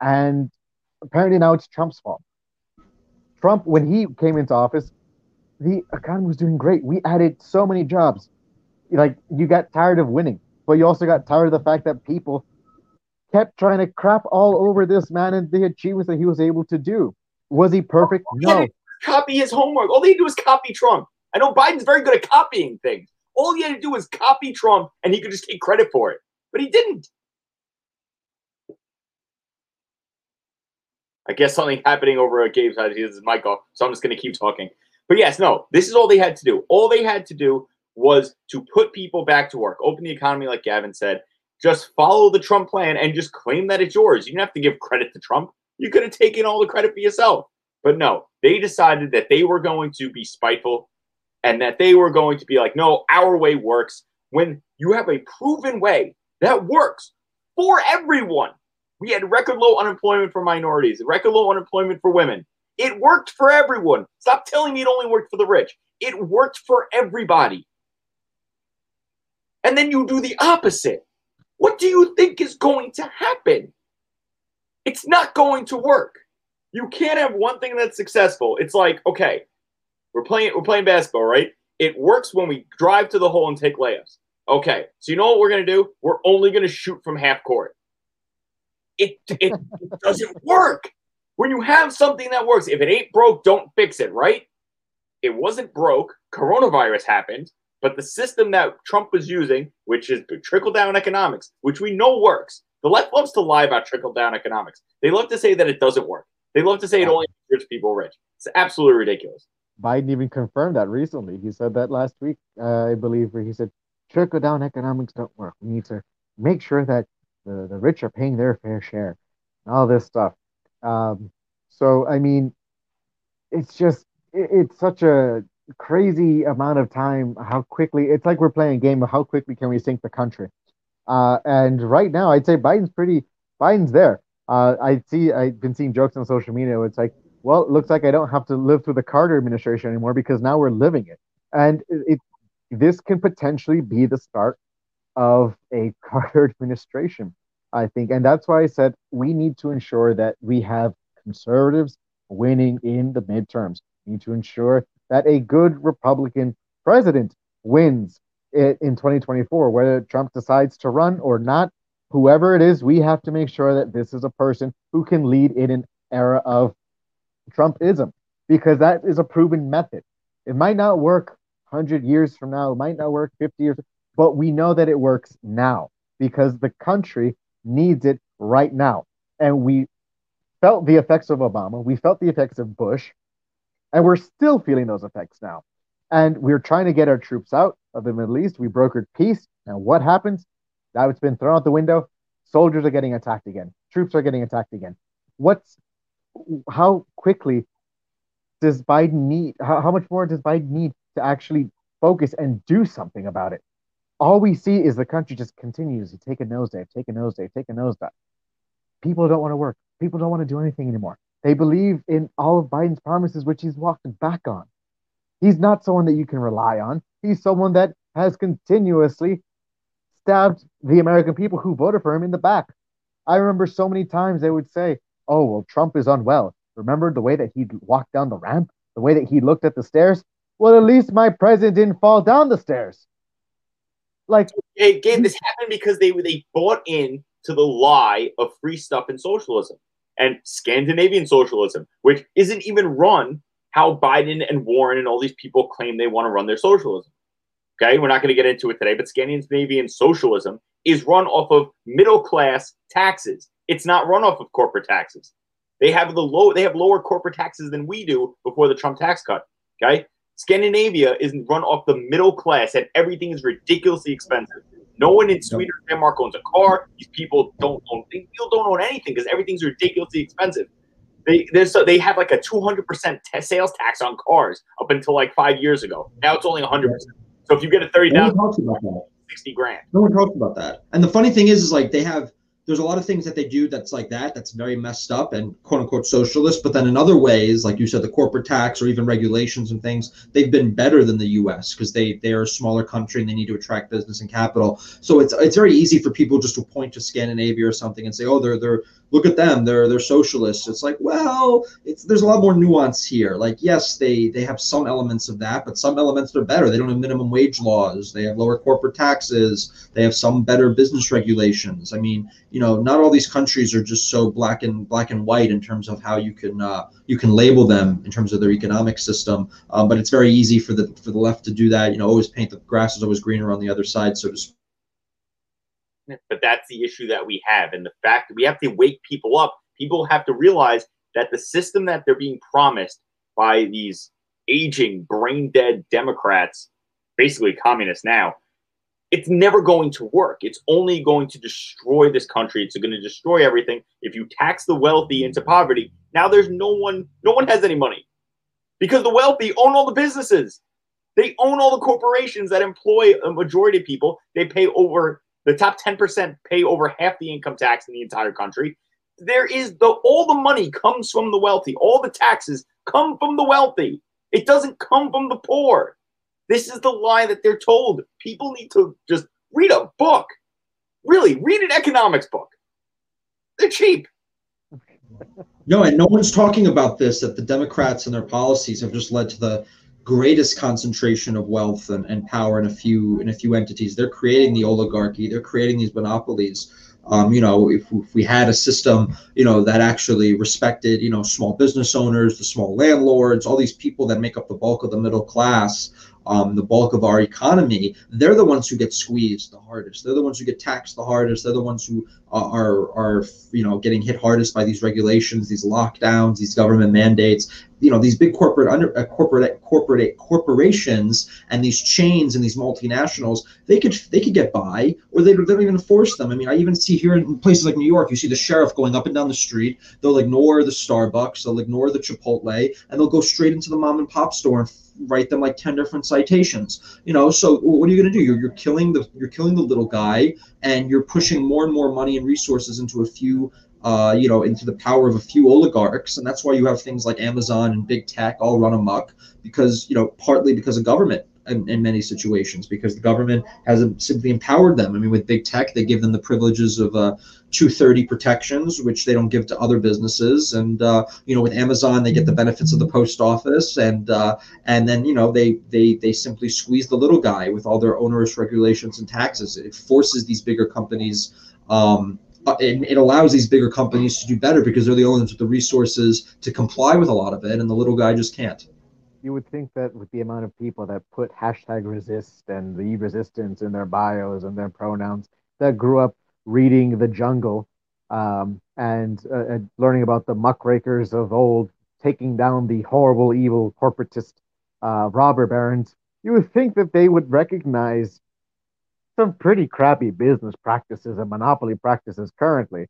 And apparently now it's Trump's fault. Trump, when he came into office, the economy was doing great. We added so many jobs. Like, you got tired of winning, but you also got tired of the fact that people kept trying to crap all over this man and the achievements that he was able to do. Was he perfect? No. Copy his homework. All they do is copy Trump. I know Biden's very good at copying things. All he had to do was copy Trump, and he could just take credit for it. But he didn't. I guess something happening over at Gabe's side. His mic off, so I'm just going to keep talking. But yes, no, this is all they had to do. All they had to do was to put people back to work, open the economy like Gavin said, just follow the Trump plan and just claim that it's yours. You don't have to give credit to Trump. You could have taken all the credit for yourself. But no, they decided that they were going to be spiteful and that they were going to be like, no, our way works. When you have a proven way that works for everyone. We had record low unemployment for minorities, record low unemployment for women. It worked for everyone. Stop telling me it only worked for the rich. It worked for everybody. And then you do the opposite. What do you think is going to happen? It's not going to work. You can't have one thing that's successful. It's like, okay, we're playing we're playing basketball, right? It works when we drive to the hole and take layups. Okay, so you know what we're going to do? We're only going to shoot from half court. It, it doesn't work. When you have something that works, if it ain't broke, don't fix it, right? It wasn't broke. Coronavirus happened. But the system that Trump was using, which is trickle-down economics, which we know works, The left loves to lie about trickle-down economics. They love to say that it doesn't work. They love to say it only makes rich people rich. It's absolutely ridiculous. Biden even confirmed that recently. He said that last week, uh, I believe, where he said, trickle-down economics don't work. We need to make sure that the, the rich are paying their fair share and all this stuff. Um, so, I mean, it's just, it, it's such a crazy amount of time, how quickly, it's like we're playing a game of how quickly can we sink the country. Uh, and right now, I'd say Biden's pretty, Biden's there. Uh, I see, I've been seeing jokes on social media where it's like, well, it looks like I don't have to live through the Carter administration anymore because now we're living it. And it, it this can potentially be the start of a Carter administration, I think. And that's why I said we need to ensure that we have conservatives winning in the midterms. We need to ensure that a good Republican president wins in twenty twenty-four, whether Trump decides to run or not. Whoever it is, we have to make sure that this is a person who can lead in an era of Trumpism, because that is a proven method. It might not work one hundred years from now. It might not work fifty years, but we know that it works now because the country needs it right now. And we felt the effects of Obama. We felt the effects of Bush, and we're still feeling those effects now. And we're trying to get our troops out of the Middle East. We brokered peace. And what happens? Now it's been thrown out the window. Soldiers are getting attacked again. Troops are getting attacked again. What's, how quickly does Biden need, how, how much more does Biden need to actually focus and do something about it? All we see is the country just continues to take a nosedive, take a nosedive, take a nosedive. People don't want to work. People don't want to do anything anymore. They believe in all of Biden's promises, which he's walked back on. He's not someone that you can rely on. He's someone that has continuously stabbed the American people who voted for him in the back. I remember so many times they would say, oh, well, Trump is unwell. Remember the way that he walked down the ramp? The way that he looked at the stairs? Well, at least my president didn't fall down the stairs. Like, again, this happened because they they bought in to the lie of free stuff and socialism and Scandinavian socialism, which isn't even run how Biden and Warren and all these people claim they want to run their socialism. Okay, we're not going to get into it today, but Scandinavian socialism is run off of middle-class taxes. It's not run off of corporate taxes. They have the low, they have lower corporate taxes than we do before the Trump tax cut. Okay, Scandinavia is run off the middle class, and everything is ridiculously expensive. No one in Sweden or Denmark owns a car. These people don't own, they don't own anything because everything's ridiculously expensive. They so they have like a two hundred percent t- sales tax on cars up until like five years ago. Now it's only one hundred percent. So if you get a thirty thousand dollars, sixty grand. No one talks about that. And the funny thing is, is like they have, there's a lot of things that they do that's like that, that's very messed up and quote unquote socialist. But then in other ways, like you said, the corporate tax or even regulations and things, they've been better than the U S because they, they are a smaller country and they need to attract business and capital. So it's it's very easy for people just to point to Scandinavia or something and say, oh, they're they're look at them, they're they're socialists. It's like, well, it's there's a lot more nuance here. Like, yes, they they have some elements of that, but some elements are better. They don't have minimum wage laws. They have lower corporate taxes. They have some better business regulations. I mean, you know, not all these countries are just so black and black and white in terms of how you can uh, you can label them in terms of their economic system. Um, but it's very easy for the for the left to do that. You know, always paint the grass is always greener on the other side, so to speak. But that's the issue that we have, and the fact that we have to wake people up. People have to realize that the system that they're being promised by these aging, brain-dead Democrats, basically communists now, it's never going to work. It's only going to destroy this country. It's going to destroy everything. If you tax the wealthy into poverty, now there's no one, no one has any money because the wealthy own all the businesses. They own all the corporations that employ a majority of people. They pay over, the top ten percent pay over half the income tax in the entire country. There is the, all the money comes from the wealthy. All the taxes come from the wealthy. It doesn't come from the poor. This is the lie that they're told. People need to just read a book. Really, read an economics book. They're cheap. No, and no one's talking about this, that the Democrats and their policies have just led to the greatest concentration of wealth and, and power in a few in a few entities. They're creating the oligarchy. They're creating these monopolies. Um, you know, if, if we had a system, you know, that actually respected, you know, small business owners, the small landlords, all these people that make up the bulk of the middle class, um, the bulk of our economy, they're the ones who get squeezed the hardest. They're the ones who get taxed the hardest. They're the ones who are, are, you know, getting hit hardest by these regulations, these lockdowns, these government mandates. You know, these big corporate under uh, corporate corporate corporations and these chains and these multinationals, they could they could get by, or they, they don't even force them. I mean, I even see here in places like New York, you see the sheriff going up and down the street. They'll ignore the Starbucks, they'll ignore the Chipotle, and they'll go straight into the mom and pop store and write them like ten different citations. You know, so what are you going to do? You're, you're killing the you're killing the little guy, and you're pushing more and more money and resources into a few. Uh, you know, into the power of a few oligarchs, and that's why you have things like Amazon and big tech all run amok, because, you know, partly because of government in, in many situations, because the government has simply empowered them. I mean, with big tech, they give them the privileges of uh, two thirty protections, which they don't give to other businesses, and uh, you know, with Amazon, they get the benefits of the post office, and uh, and then, you know, they they they simply squeeze the little guy with all their onerous regulations and taxes. It forces these bigger companies. Um, It, it allows these bigger companies to do better because they're the only ones with the resources to comply with a lot of it, and the little guy just can't. You would think that with the amount of people that put hashtag resist and the resistance in their bios and their pronouns, that grew up reading The Jungle um, and, uh, and learning about the muckrakers of old taking down the horrible, evil, corporatist uh, robber barons, you would think that they would recognize some pretty crappy business practices and monopoly practices currently.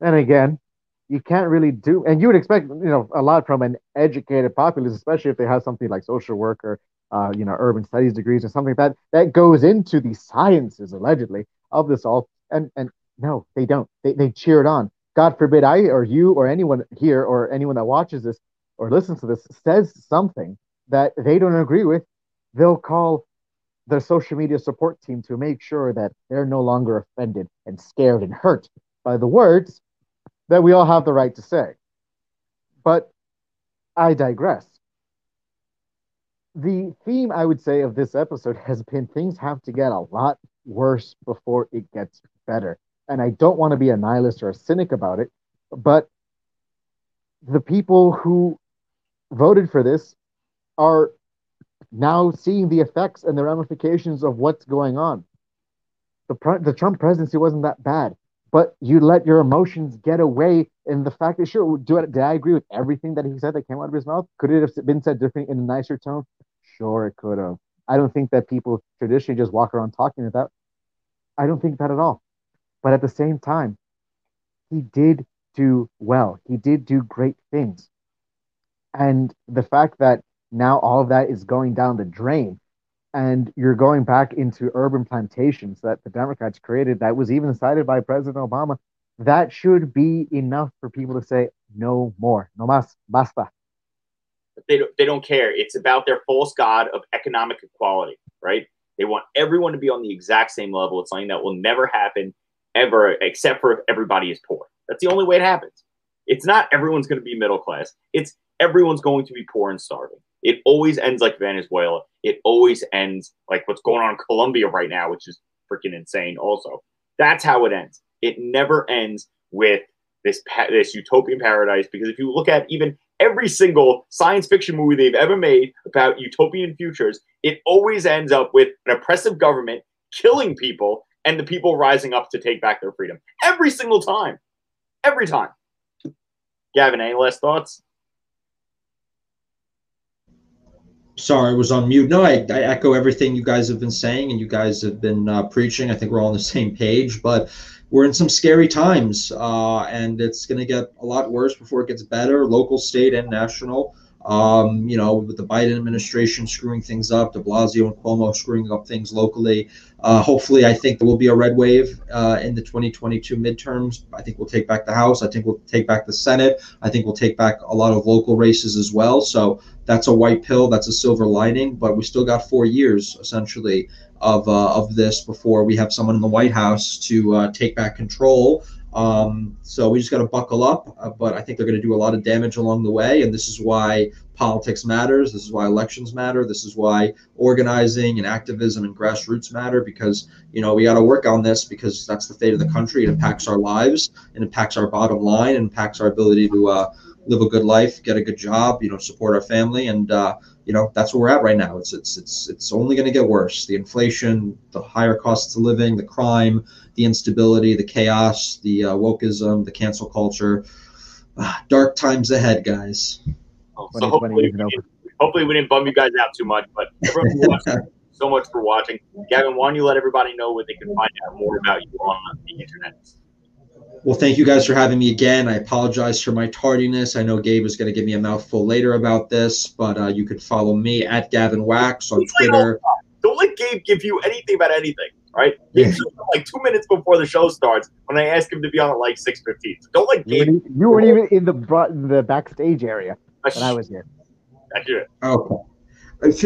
And again, you can't really do, and you would expect, you know, a lot from an educated populace, especially if they have something like social work or, uh, you know, urban studies degrees or something like that, that goes into the sciences, allegedly, of this all. And and no, they don't. They, they cheer it on. God forbid I or you or anyone here or anyone that watches this or listens to this says something that they don't agree with, they'll call their social media support team to make sure that they're no longer offended and scared and hurt by the words that we all have the right to say. But I digress. The theme, I would say, of this episode has been things have to get a lot worse before it gets better. And I don't want to be a nihilist or a cynic about it, but the people who voted for this are now seeing the effects and the ramifications of what's going on. The, pre- the Trump presidency wasn't that bad, but you let your emotions get away in the fact that, sure, do I, did I agree with everything that he said that came out of his mouth? Could it have been said differently in a nicer tone? Sure, it could have. I don't think that people traditionally just walk around talking like that. I don't think that at all. But at the same time, he did do well. He did do great things. And the fact that now all of that is going down the drain, and you're going back into urban plantations that the Democrats created that was even cited by President Obama. That should be enough for people to say, no more, no más, basta. They don't, they don't care. It's about their false god of economic equality, right? They want everyone to be on the exact same level. It's something that will never happen ever, except for if everybody is poor. That's the only way it happens. It's not everyone's going to be middle class. It's everyone's going to be poor and starving. It always ends like Venezuela. It always ends like what's going on in Colombia right now, which is freaking insane also. That's how it ends. It never ends with this pa- this utopian paradise, because if you look at even every single science fiction movie they've ever made about utopian futures, it always ends up with an oppressive government killing people and the people rising up to take back their freedom. Every single time. Every time. Gavin, any last thoughts? Sorry, I was on mute. No, I, I echo everything you guys have been saying and you guys have been uh, preaching. I think we're all on the same page, but we're in some scary times, uh, and it's going to get a lot worse before it gets better, local, state, and national. Um, you know, with the Biden administration screwing things up, de Blasio and Cuomo screwing up things locally. Uh, hopefully, I think there will be a red wave uh, in the twenty twenty-two midterms. I think we'll take back the House. I think we'll take back the Senate. I think we'll take back a lot of local races as well. So that's a white pill. That's a silver lining. But we still got four years, essentially, of uh, of this before we have someone in the White House to uh, take back control. Um, so we just got to buckle up, uh, but I think they're going to do a lot of damage along the way. And this is why politics matters. This is why elections matter. This is why organizing and activism and grassroots matter, because, you know, we got to work on this because that's the fate of the country. It impacts our lives, it impacts our bottom line, it impacts our ability to, uh, live a good life, get a good job, you know, support our family. And, uh, you know, that's where we're at right now. It's it's it's it's only going to get worse. The inflation, the higher costs of living, the crime, the instability, the chaos, the uh, wokeism, the cancel culture. Uh, dark times ahead, guys. Oh, so hopefully, we didn't, hopefully we didn't bum you guys out too much, but everyone so much for watching. Gavin, why don't you let everybody know where they can find out more about you on the internet? Well, thank you guys for having me again. I apologize for my tardiness. I know Gabe is going to give me a mouthful later about this, but uh, you can follow me at Gavin Wax on Twitter. Don't let Gabe give you anything about anything, all right? Yeah. Like two minutes before the show starts, when I ask him to be on at like six fifteen. So don't let Gabe. You, you weren't even in the the backstage area when I was here. I do it. Okay.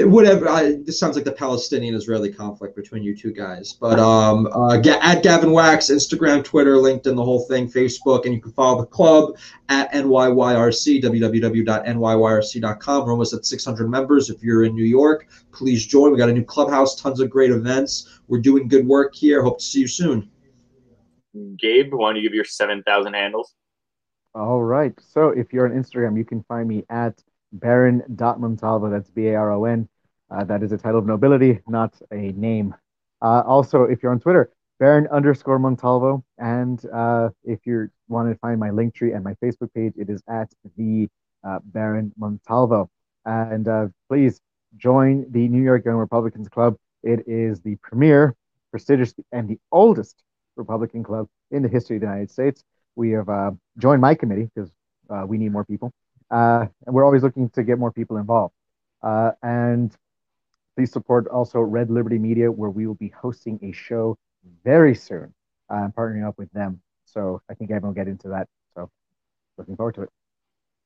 Whatever. I, this sounds like the Palestinian-Israeli conflict between you two guys. But um, uh, ga- at Gavin Wax, Instagram, Twitter, LinkedIn, the whole thing, Facebook, and you can follow the club at N Y Y R C, w w w dot n y y r c dot com. We're almost at six hundred members. If you're in New York, please join. We got a new clubhouse, tons of great events. We're doing good work here. Hope to see you soon. Gabe, why don't you give your seven thousand handles? All right. So if you're on Instagram, you can find me at Baron Montalvo, that's B A R O N. Uh, that is a title of nobility, not a name. Uh, also, if you're on Twitter, Baron underscore Montalvo. And uh, if you want to find my Linktree and my Facebook page, it is at the uh, Baron Montalvo. And uh, please join the New York Young Republicans Club. It is the premier, prestigious, and the oldest Republican club in the history of the United States. We have uh, joined my committee because uh, we need more people. Uh, and we're always looking to get more people involved. Uh, and please support also Red Liberty Media, where we will be hosting a show very soon, uh, partnering up with them. So I think Evan will get into that. So looking forward to it.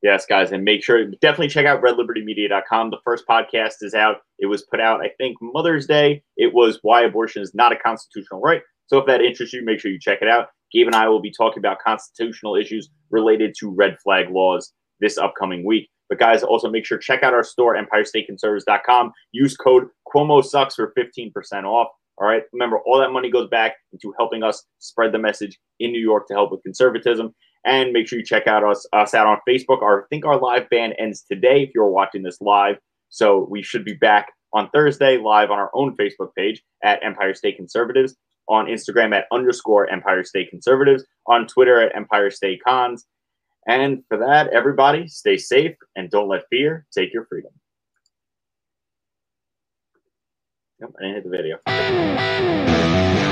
Yes, guys. And make sure, definitely check out red liberty media dot com. The first podcast is out. It was put out, I think, Mother's Day. It was Why Abortion is Not a Constitutional Right. So if that interests you, make sure you check it out. Gabe and I will be talking about constitutional issues related to red flag laws this upcoming week. But guys, also make sure check out our store, Empire State Conservatives dot com. Use code QuomoSucks for fifteen percent off. All right. Remember, all that money goes back into helping us spread the message in New York to help with conservatism. And make sure you check out us us out on Facebook. Our, I think our live ban ends today if you're watching this live. So we should be back on Thursday live on our own Facebook page at Empire State Conservatives, on Instagram at underscore Empire State Conservatives, on Twitter at Empire State Cons. And for that, everybody, stay safe and don't let fear take your freedom. Nope, I didn't hit the video.